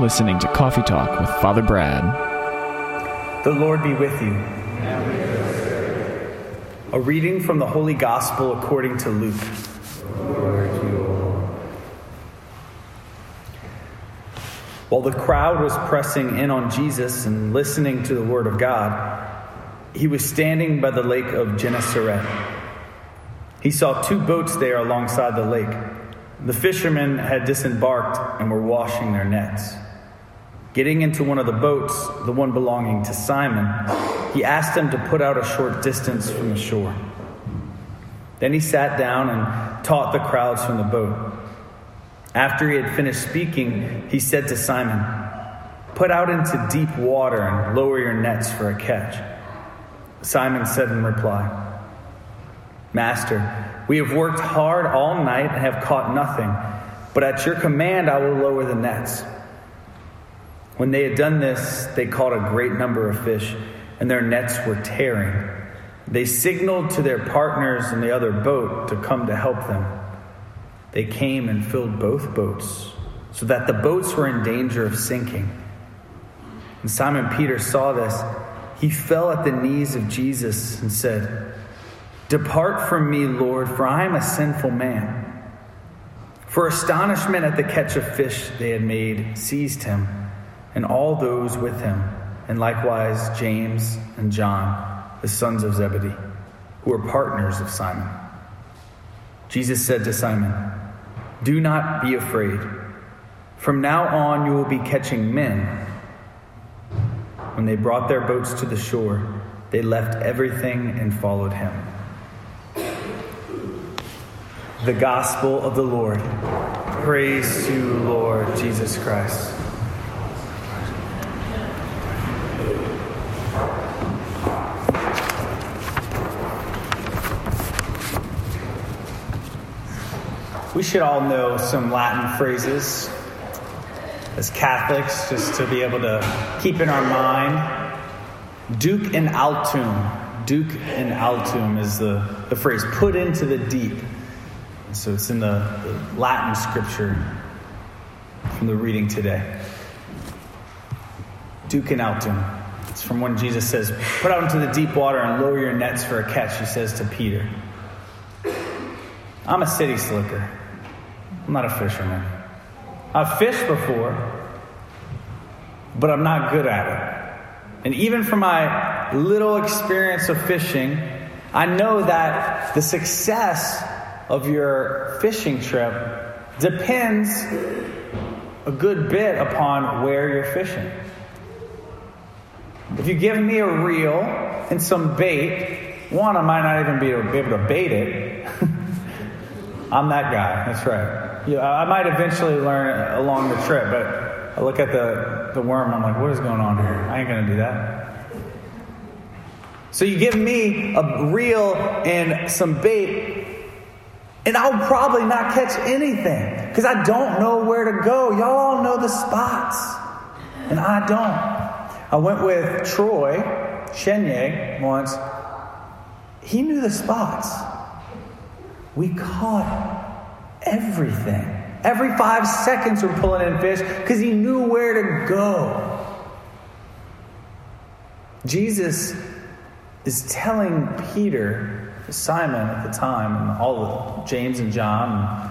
listening to Coffee Talk with Father Brad. The Lord be with you. And with your spirit. A reading from the Holy Gospel according to Luke. Glory to you, O Lord. While the crowd was pressing in on Jesus and listening to the word of God, he was standing by the lake of Gennesaret. He saw two boats there alongside the lake. The fishermen had disembarked and were washing their nets. Getting into one of the boats, the one belonging to Simon, he asked him to put out a short distance from the shore. Then he sat down and taught the crowds from the boat. After he had finished speaking, he said to Simon, "Put out into deep water and lower your nets for a catch." Simon said in reply, "Master, we have worked hard all night and have caught nothing, but at your command I will lower the nets." When they had done this, they caught a great number of fish, and their nets were tearing. They signaled to their partners in the other boat to come to help them. They came and filled both boats, so that the boats were in danger of sinking. And Simon Peter saw this. He fell at the knees of Jesus and said, "Depart from me, Lord, for I am a sinful man." For astonishment at the catch of fish they had made seized him, and all those with him, and likewise James and John, the sons of Zebedee, who were partners of Simon. Jesus said to Simon, "Do not be afraid. From now on you will be catching men." When they brought their boats to the shore, they left everything and followed him. The Gospel of the Lord. Praise to you, Lord Jesus Christ. We should all know some Latin phrases as Catholics, just to be able to keep in our mind. Duc in altum. Duc in altum is the phrase, put into the deep. So it's in the Latin scripture from the reading today. Duc in altum. It's from when Jesus says, "Put out into the deep water and lower your nets for a catch," he says to Peter. I'm a city slicker. I'm not a fisherman. I've fished before, but I'm not good at it. And even from my little experience of fishing, I know that the success of your fishing trip depends a good bit upon where you're fishing. If you give me a reel and some bait, one, I might not even be able to bait it. I'm that guy, that's right. Yeah, I might eventually learn along the trip, but I look at the worm, I'm like, what is going on here? I ain't gonna do that. So you give me a reel and some bait, and I'll probably not catch anything because I don't know where to go. Y'all all know the spots, and I don't. I went with Troy Shenye once. He knew the spots. We caught everything. Every 5 seconds we're pulling in fish because he knew where to go. Jesus is telling Peter, Simon at the time, and all of them, James and John,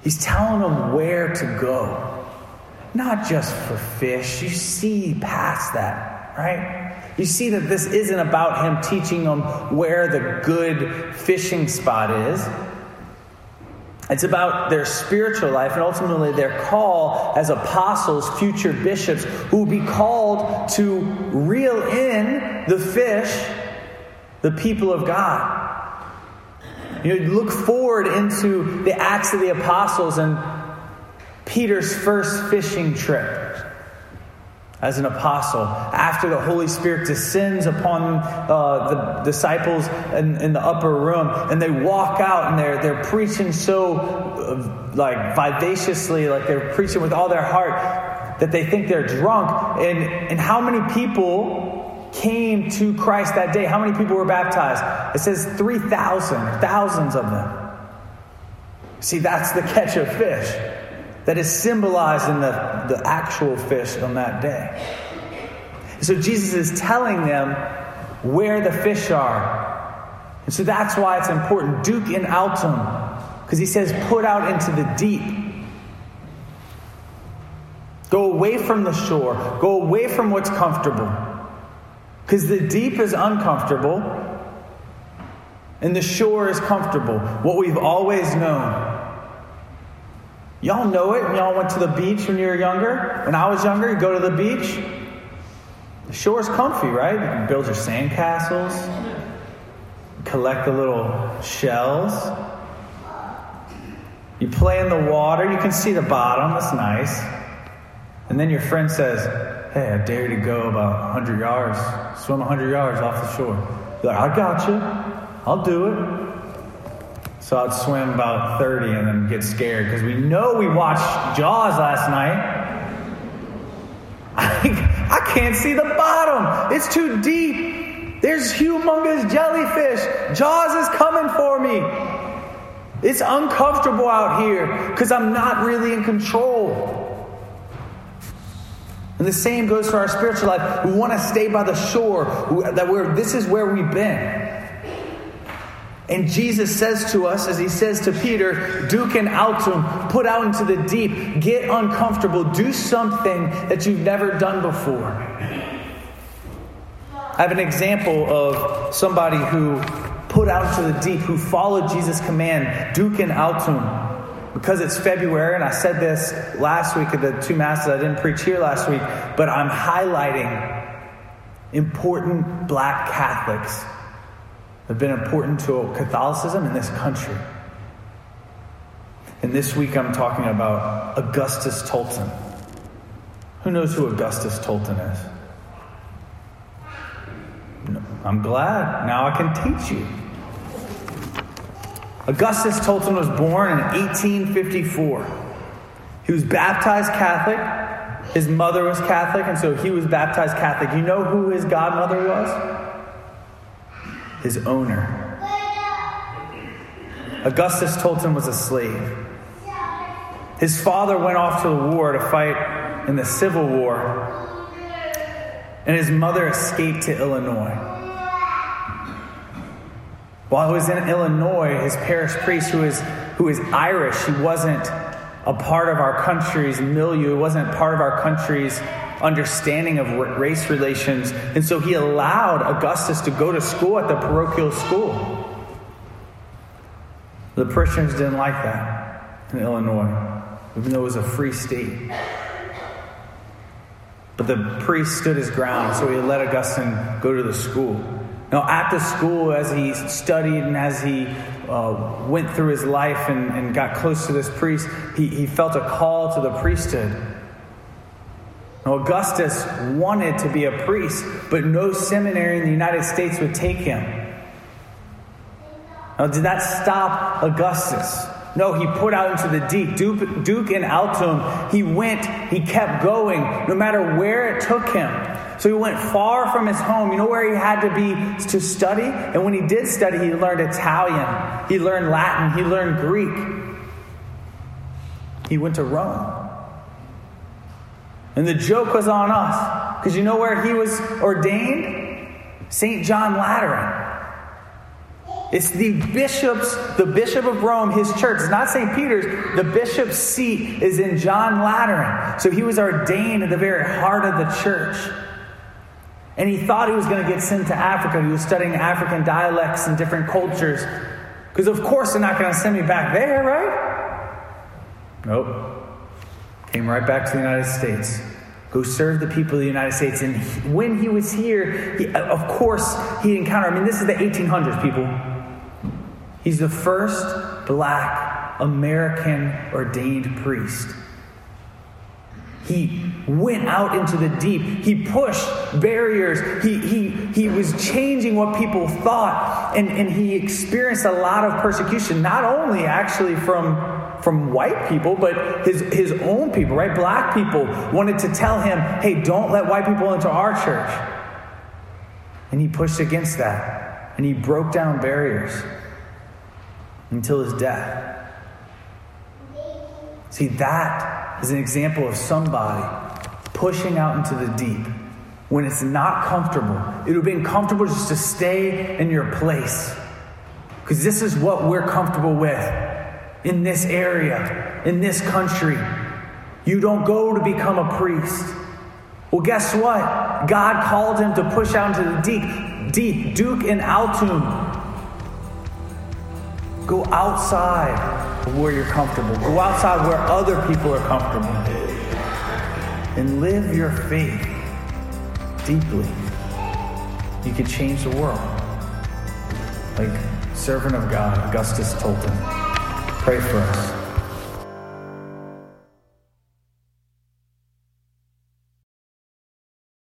he's telling them where to go. Not just for fish. You see past that, right? You see that this isn't about him teaching them where the good fishing spot is. It's about their spiritual life and ultimately their call as apostles, future bishops, who will be called to reel in the fish, the people of God. You look forward into the Acts of the Apostles and Peter's first fishing trip as an apostle, after the Holy Spirit descends upon the disciples in the upper room, and they walk out and they're preaching so like vivaciously, like they're preaching with all their heart that they think they're drunk. And how many people came to Christ that day? How many people were baptized? It says 3,000, thousands of them. See, that's the catch of fish. that is symbolized in the actual fish on that day. So Jesus is telling them where the fish are. And so that's why it's important. Duc in altum. Because he says, put out into the deep. Go away from the shore. Go away from what's comfortable. Because the deep is uncomfortable. And the shore is comfortable. What we've always known. Y'all know it. When y'all went to the beach when you were younger. When I was younger, you go to the beach. The shore's comfy, right? You can build your sandcastles. Collect the little shells. You play in the water. You can see the bottom. That's nice. And then your friend says, hey, I dare you to go about 100 yards. Swim 100 yards off the shore. You're like, I got you. I'll do it. So I'd swim about 30 and then get scared. Because we know we watched Jaws last night. I can't see the bottom. It's too deep. There's humongous jellyfish. Jaws is coming for me. It's uncomfortable out here because I'm not really in control. And the same goes for our spiritual life. We want to stay by the shore. This is where we've been. And Jesus says to us, as he says to Peter, Duc in altum, put out into the deep, get uncomfortable, do something that you've never done before. I have an example of somebody who put out into the deep, who followed Jesus' command, Duc in altum. Because it's February, and I said this last week at the two masses, I didn't preach here last week, but I'm highlighting important Black Catholics. Have been important to Catholicism in this country. And this week I'm talking about Augustus Tolton. Who knows who Augustus Tolton is? No, I'm glad. Now I can teach you. Augustus Tolton was born in 1854. He was baptized Catholic. His mother was Catholic, and so he was baptized Catholic. You know who his godmother was? His owner. Augustus Tolton was a slave. His father went off to the war to fight in the Civil War, and his mother escaped to Illinois. While he was in Illinois, his parish priest, who is Irish, he wasn't a part of our country's milieu, he wasn't part of our country's understanding of race relations, and so he allowed Augustus to go to school at the parochial school. The parishioners didn't like that in Illinois, even though it was a free state. But the priest stood his ground, so he let Augustine go to the school. Now, at the school, as he studied and as he went through his life and got close to this priest, he felt a call to the priesthood. Now, Augustus wanted to be a priest, but no seminary in the United States would take him. Now, did that stop Augustus? No, he put out into the deep. Duc in altum. He went, he kept going, no matter where it took him. So he went far from his home. You know where he had to be to study? And when he did study, he learned Italian. He learned Latin. He learned Greek. He went to Rome. And the joke was on us. Because you know where he was ordained? St. John Lateran. It's the bishop of Rome, his church. It's not St. Peter's. The bishop's seat is in John Lateran. So he was ordained at the very heart of the church. And he thought he was going to get sent to Africa. He was studying African dialects and different cultures. Because of course they're not going to send me back there, right? Nope. Came right back to the United States. Go serve the people of the United States. And when he was here, he encountered... this is the 1800s, people. He's the first Black American ordained priest. He went out into the deep. He pushed barriers. He was changing what people thought. And he experienced a lot of persecution, not only actually from white people, but his own people, right? Black people wanted to tell him, hey, don't let white people into our church. And he pushed against that. And he broke down barriers until his death. See, that is an example of somebody pushing out into the deep when it's not comfortable. It would have been comfortable just to stay in your place, because this is what we're comfortable with in this area, in this country. You don't go to become a priest. Well, guess what? God called him to push out into the deep. Duc in altum. Go outside where you're comfortable. Go outside where other people are comfortable. And live your faith deeply. You could change the world. Like servant of God, Augustus Tolton. Pray for us.